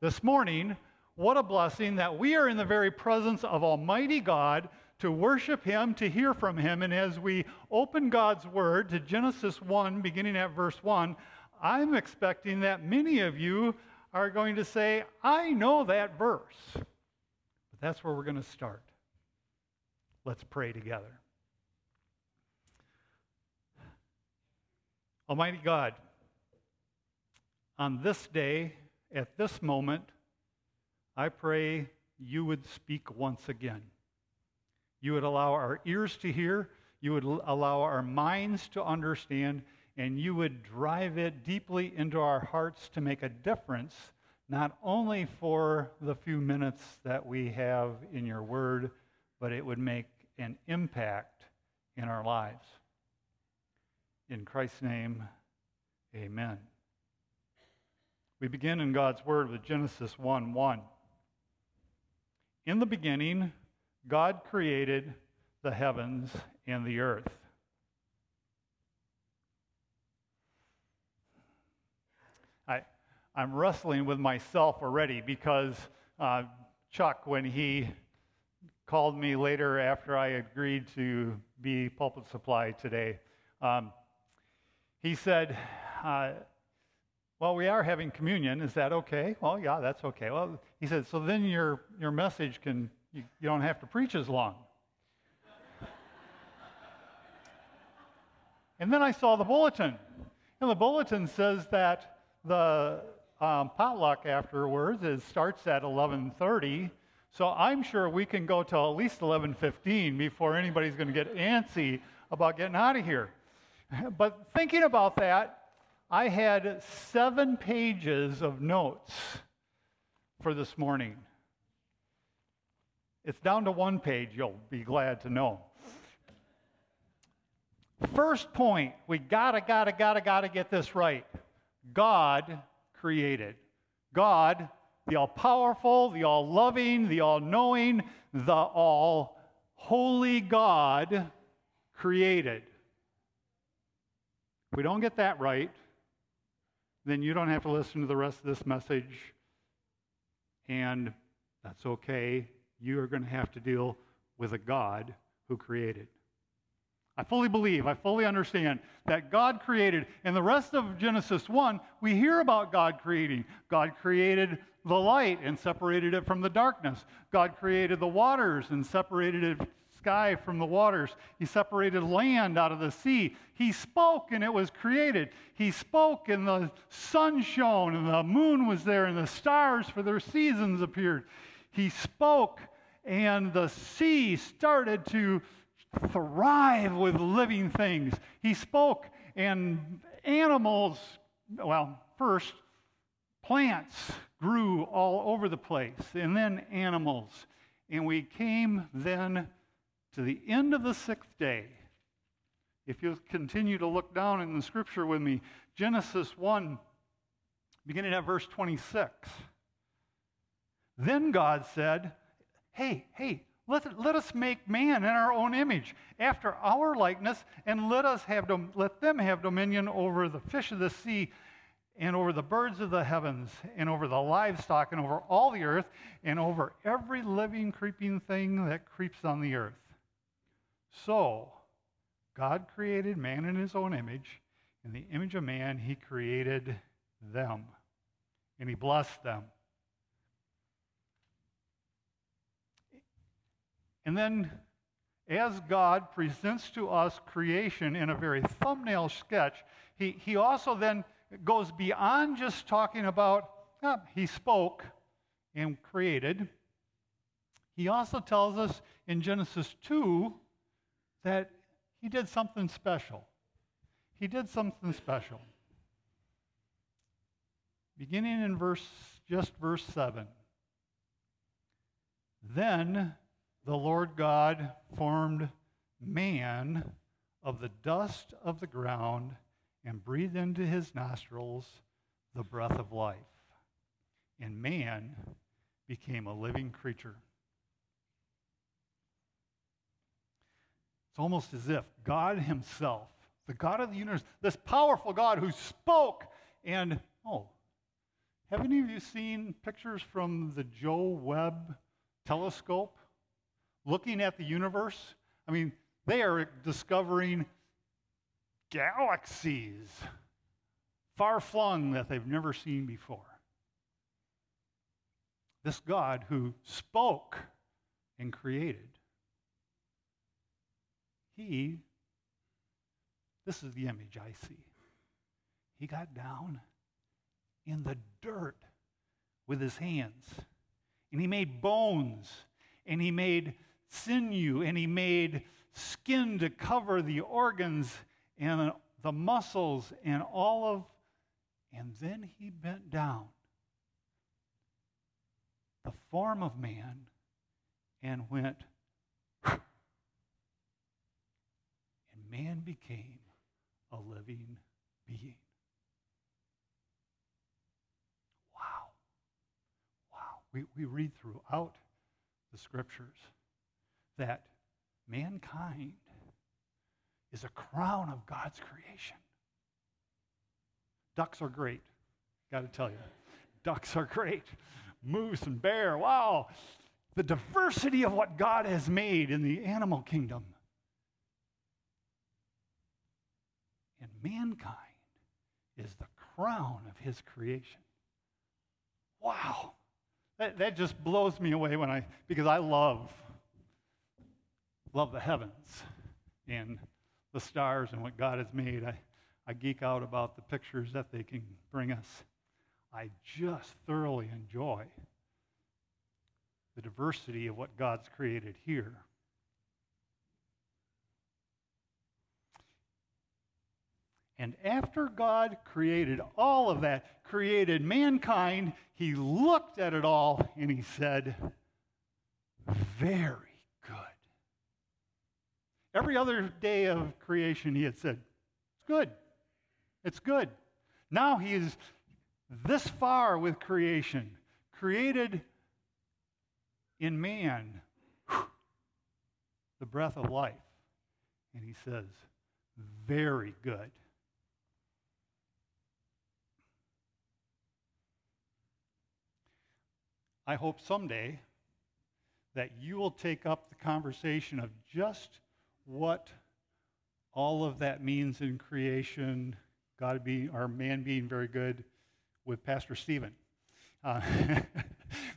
this morning, what a blessing that we are in the very presence of Almighty God to worship Him, to hear from Him. And as we open God's Word to Genesis 1, beginning at verse 1, I'm expecting that many of you are going to say, I know that verse. But that's where we're going to start. Let's pray together. Almighty God, on this day, at this moment, I pray you would speak once again. You would allow our ears to hear, you would allow our minds to understand, and you would drive it deeply into our hearts to make a difference, not only for the few minutes that we have in your word, but it would make an impact in our lives. In Christ's name, amen. We begin in God's word with Genesis 1:1. In the beginning, God created the heavens and the earth. I'm wrestling with myself already because Chuck, when he called me later after I agreed to be Pulpit Supply today, he said, well, we are having communion. Is that okay? Well, yeah, that's okay. Well, he said, so then your message can, you don't have to preach as long. And then I saw the bulletin. And the bulletin says that the potluck afterwards starts at 11:30, so I'm sure we can go till at least 11:15 before anybody's going to get antsy about getting out of here. But thinking about that, I had 7 pages of notes for this morning. It's down to 1 page, you'll be glad to know. First point, we gotta get this right. God created. God, the all-powerful, the all-loving, the all-knowing, the all-holy God created. If we don't get that right, then you don't have to listen to the rest of this message, and that's okay. You are going to have to deal with a God who created. I fully believe, I fully understand that God created. In the rest of Genesis 1, we hear about God creating. God created the light and separated it from the darkness. God created the waters and separated the sky from the waters. He separated land out of the sea. He spoke and it was created. He spoke and the sun shone and the moon was there and the stars for their seasons appeared. He spoke and the sea started to thrive with living things. He spoke and animals, well, first plants grew all over the place, and then animals. And we came then to the end of the 6th day. If you'll continue to look down in the scripture with me, Genesis 1, beginning at verse 26. Then God said, hey, Let us make man in our own image, after our likeness, and let them have dominion over the fish of the sea, and over the birds of the heavens, and over the livestock, and over all the earth, and over every living, creeping thing that creeps on the earth. So God created man in his own image. In the image of man, he created them, and he blessed them. And then, as God presents to us creation in a very thumbnail sketch, he also then goes beyond just talking about, he spoke and created. He also tells us in Genesis 2 that he did something special. He did something special. Beginning in verse 7. Then the Lord God formed man of the dust of the ground and breathed into his nostrils the breath of life. And man became a living creature. It's almost as if God himself, the God of the universe, this powerful God who spoke and, Have any of you seen pictures from the Joe Webb telescope looking at the universe? I mean, they are discovering galaxies far flung that they've never seen before. This God who spoke and created, this is the image I see. He got down in the dirt with his hands, and he made bones, and he made sinew, and he made skin to cover the organs and the muscles and all of, and then he bent down the form of man and went, and man became a living being. We read throughout the scriptures that mankind is a crown of God's creation. Ducks are great. Got to tell you. Ducks are great. Moose and bear. Wow. The diversity of what God has made in the animal kingdom. And mankind is the crown of his creation. Wow. That just blows me away because I love the heavens and the stars and what God has made. I geek out about the pictures that they can bring us. I just thoroughly enjoy the diversity of what God's created here. And after God created all of that, created mankind, he looked at it all and he said, very good. Every other day of creation he had said, it's good. It's good. Now he is this far with creation, created in man the breath of life. And he says, very good. I hope someday that you will take up the conversation of just what all of that means in creation, God being, or man being very good, with Pastor Stephen.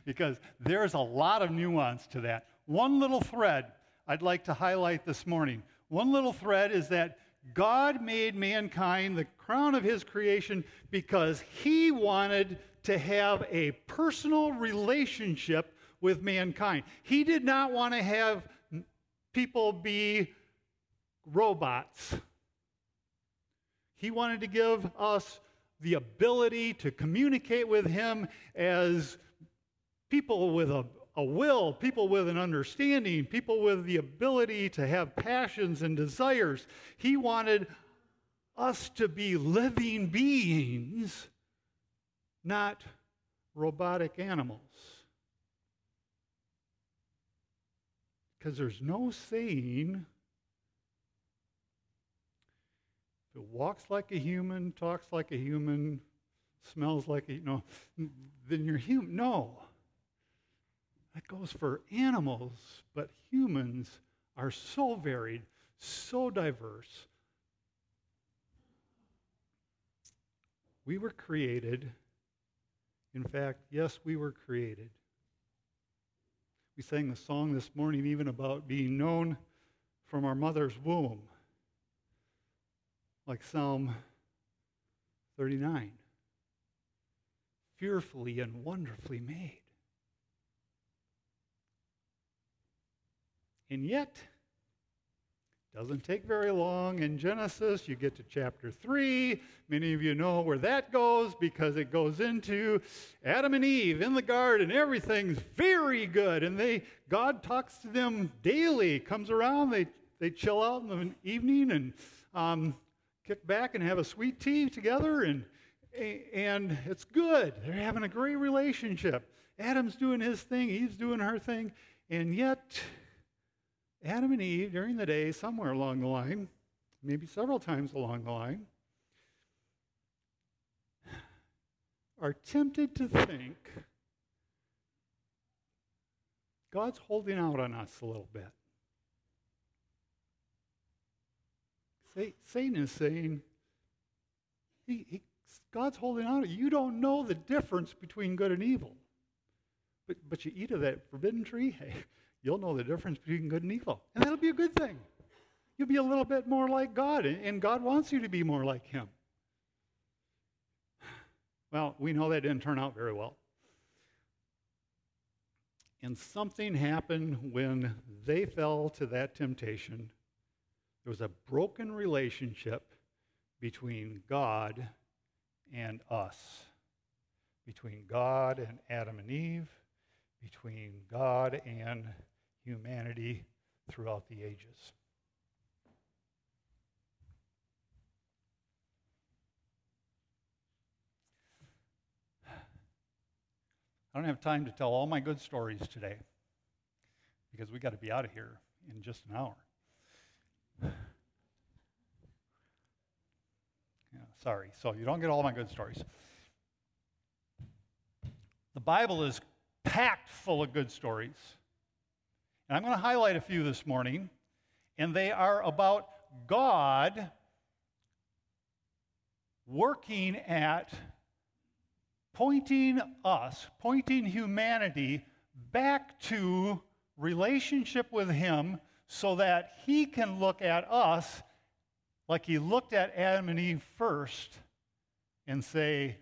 Because there's a lot of nuance to that. One little thread I'd like to highlight this morning. One little thread is that God made mankind the crown of his creation because he wanted to have a personal relationship with mankind. He did not want to have people be robots. He wanted to give us the ability to communicate with him as people with a will, people with an understanding, people with the ability to have passions and desires. He wanted us to be living beings, not robotic animals. Because there's no saying, if it walks like a human, talks like a human, smells like a, then you're human. No. That goes for animals, but humans are so varied, so diverse. We were created. In fact, yes, we were created. We sang the song this morning even about being known from our mother's womb, like Psalm 39. Fearfully and wonderfully made. And yet, it doesn't take very long. In Genesis, you get to chapter 3. Many of you know where that goes because it goes into Adam and Eve in the garden. Everything's very good. And God talks to them daily, comes around. They chill out in the evening and kick back and have a sweet tea together. And it's good. They're having a great relationship. Adam's doing his thing. Eve's doing her thing. And yet, Adam and Eve, during the day, somewhere along the line, maybe several times along the line, are tempted to think God's holding out on us a little bit. Satan is saying, God's holding out. You don't know the difference between good and evil. But you eat of that forbidden tree, hey, you'll know the difference between good and evil. And that'll be a good thing. You'll be a little bit more like God, and God wants you to be more like Him. Well, we know that didn't turn out very well. And something happened when they fell to that temptation. There was a broken relationship between God and us, between God and Adam and Eve, between God and humanity throughout the ages. I don't have time to tell all my good stories today because we got to be out of here in just an hour. Yeah, sorry, so you don't get all my good stories. The Bible is packed full of good stories. And I'm going to highlight a few this morning, and they are about God working at pointing us, pointing humanity back to relationship with Him so that He can look at us like He looked at Adam and Eve first and say,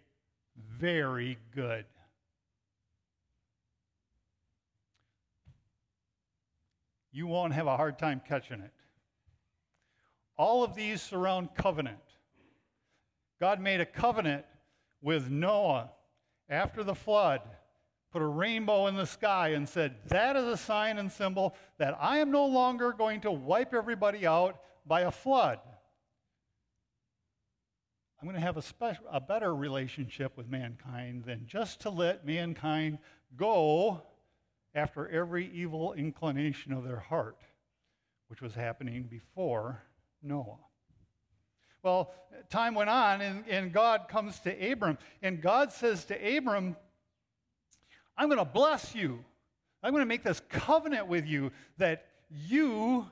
very good. You won't have a hard time catching it. All of these surround covenant. God made a covenant with Noah after the flood, put a rainbow in the sky and said, that is a sign and symbol that I am no longer going to wipe everybody out by a flood. I'm going to have a better relationship with mankind than just to let mankind go after every evil inclination of their heart, which was happening before Noah. Well, time went on, and God comes to Abram, and God says to Abram, I'm going to bless you. I'm going to make this covenant with you that you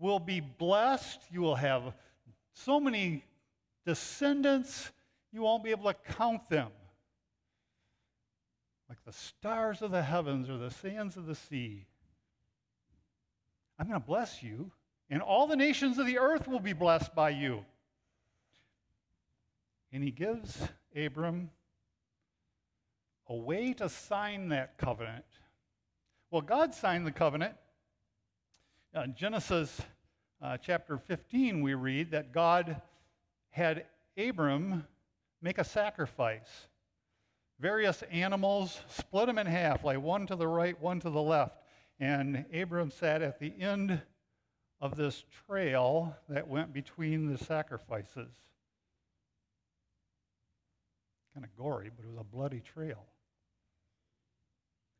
will be blessed. You will have so many descendants, you won't be able to count them. Like the stars of the heavens or the sands of the sea. I'm going to bless you, and all the nations of the earth will be blessed by you. And He gives Abram a way to sign that covenant. Well, God signed the covenant. In Genesis chapter 15, we read that God had Abram make a sacrifice. Various animals, split them in half, like one to the right, one to the left. And Abram sat at the end of this trail that went between the sacrifices. Kind of gory, but it was a bloody trail.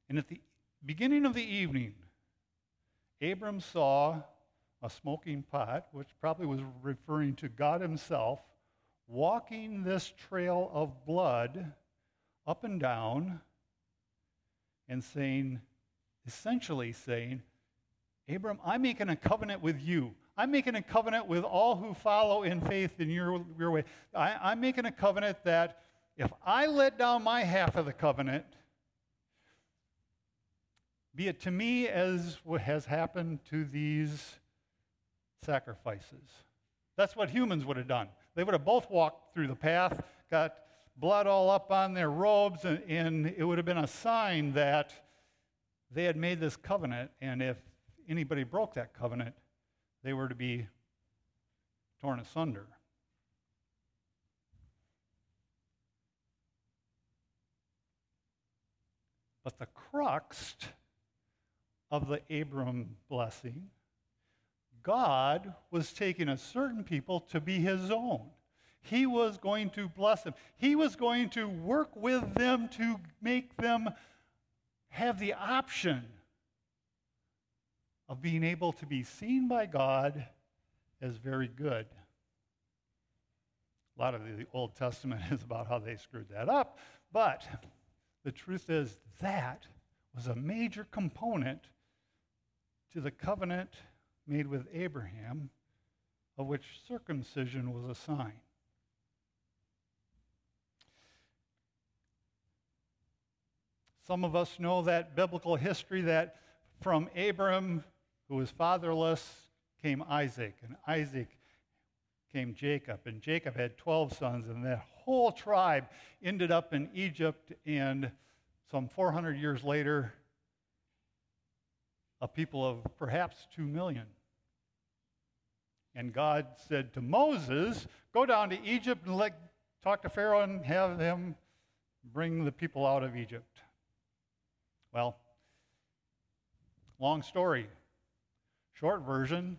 And at the beginning of the evening, Abram saw a smoking pot, which probably was referring to God Himself, walking this trail of blood up and down and saying, essentially saying, Abram, I'm making a covenant with you. I'm making a covenant with all who follow in faith in your way. I'm making a covenant that if I let down my half of the covenant, be it to me as what has happened to these sacrifices. That's what humans would have done. They would have both walked through the path, got blood all up on their robes, and it would have been a sign that they had made this covenant, and if anybody broke that covenant, they were to be torn asunder. But the crux of the Abram blessing, God was taking a certain people to be His own. He was going to bless them. He was going to work with them to make them have the option of being able to be seen by God as very good. A lot of the Old Testament is about how they screwed that up, But the truth is that was a major component to the covenant made with Abraham, of which circumcision was a sign. Some of us know that biblical history that from Abram, who was fatherless, came Isaac, and Isaac came Jacob, and Jacob had 12 sons, and that whole tribe ended up in Egypt, and some 400 years later, a people of perhaps 2 million. And God said to Moses, go down to Egypt and talk to Pharaoh and have him bring the people out of Egypt. Well, long story. Short version,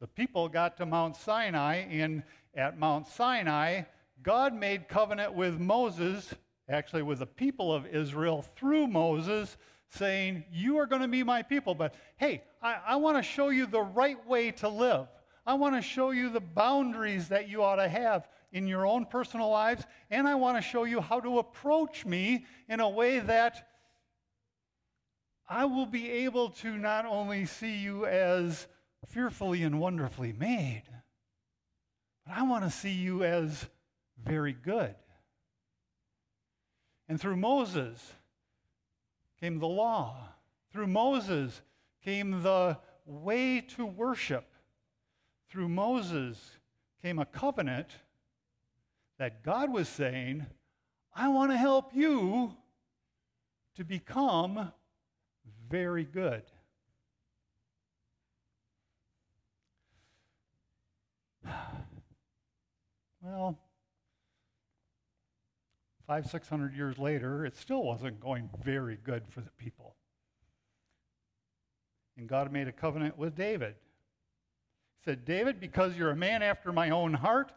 the people got to Mount Sinai, and at Mount Sinai, God made covenant with Moses, actually with the people of Israel through Moses, saying, you are going to be my people, but hey, I want to show you the right way to live. I want to show you the boundaries that you ought to have in your own personal lives, and I want to show you how to approach me in a way that I will be able to not only see you as fearfully and wonderfully made, but I want to see you as very good. And through Moses came the law. Through Moses came the way to worship. Through Moses came a covenant that God was saying, I want to help you to become very good. Well, 500-600 years later, it still wasn't going very good for the people. And God made a covenant with David. He said, David, because you're a man after my own heart,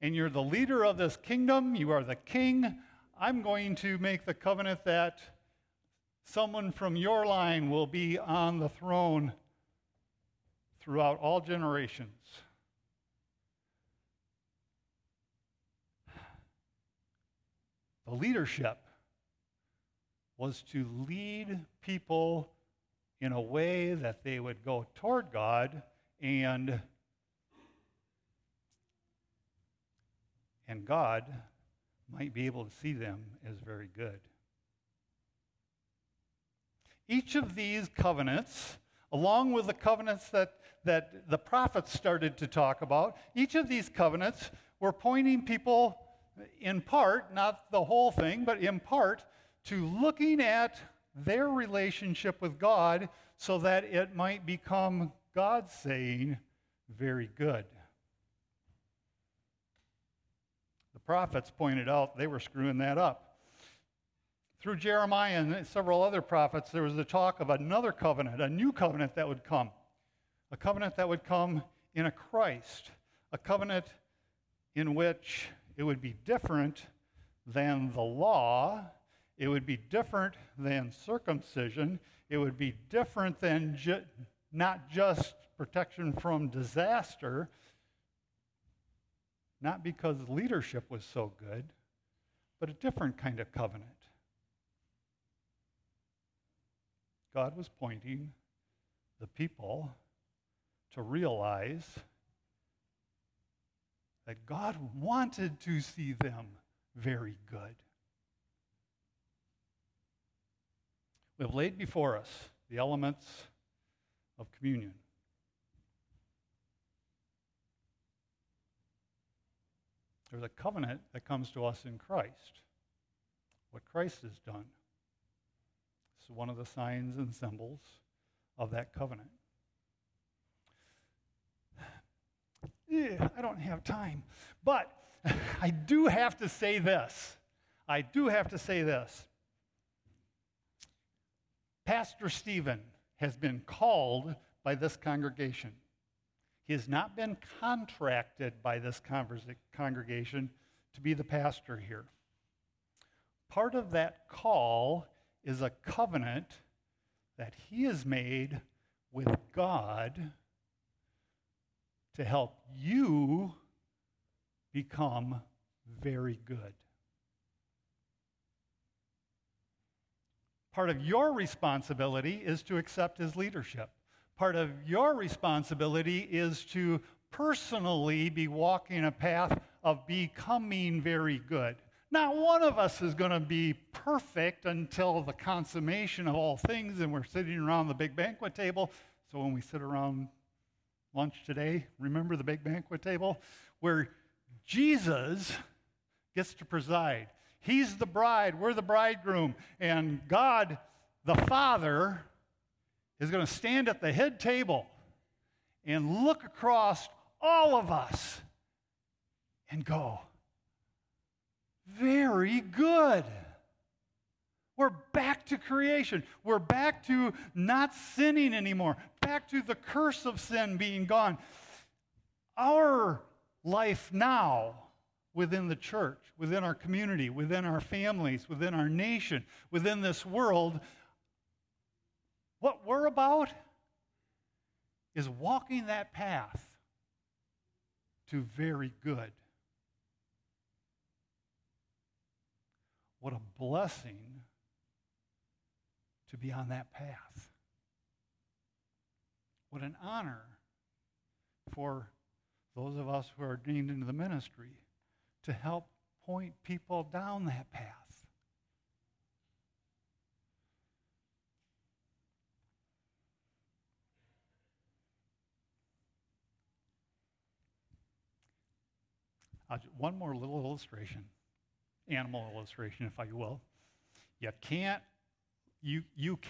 and you're the leader of this kingdom, you are the king, I'm going to make the covenant that someone from your line will be on the throne throughout all generations. The leadership was to lead people in a way that they would go toward God and God might be able to see them as very good. Each of these covenants, along with the covenants that the prophets started to talk about, each of these covenants were pointing people in part, not the whole thing, but in part, to looking at their relationship with God so that it might become God saying, very good. The prophets pointed out they were screwing that up. Through Jeremiah and several other prophets, there was the talk of another covenant, a new covenant that would come, a covenant that would come in a Christ, a covenant in which it would be different than the law. It would be different than circumcision. It would be different than not just protection from disaster, not because leadership was so good, but a different kind of covenant. God was pointing the people to realize that God wanted to see them very good. We have laid before us the elements of communion. There's a covenant that comes to us in Christ, what Christ has done. This is one of the signs and symbols of that covenant. I don't have time, but I do have to say this. I do have to say this. Pastor Stephen has been called by this congregation. He has not been contracted by this congregation to be the pastor here. Part of that call is a covenant that he has made with God to help you become very good. Part of your responsibility is to accept his leadership. Part of your responsibility is to personally be walking a path of becoming very good. Not one of us is going to be perfect until the consummation of all things, and we're sitting around the big banquet table. So when we sit around lunch today, remember the big banquet table where Jesus gets to preside. He's the bride, we're the bridegroom, and God the Father is going to stand at the head table and look across all of us and go, very good. We're back to creation. We're back to not sinning anymore, back to the curse of sin being gone. Our life now within the church, within our community, within our families, within our nation, within this world, what we're about is walking that path to very good. What a blessing to be on that path. What an honor for those of us who are ordained into the ministry to help point people down that path. One more little illustration. Animal illustration, if I will. You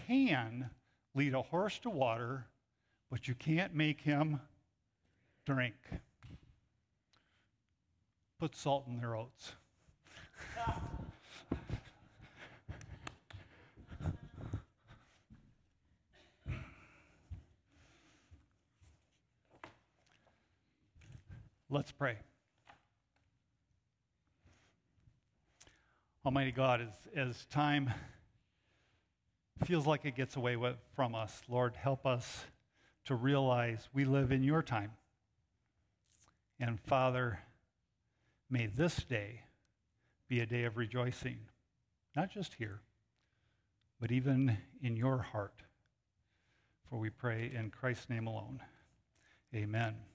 can lead a horse to water, but you can't make him drink. Put salt in their oats. Let's pray. Almighty God, as time feels like it gets away from us, Lord, help us to realize we live in your time. And Father, may this day be a day of rejoicing, not just here, but even in your heart. For we pray in Christ's name alone. Amen.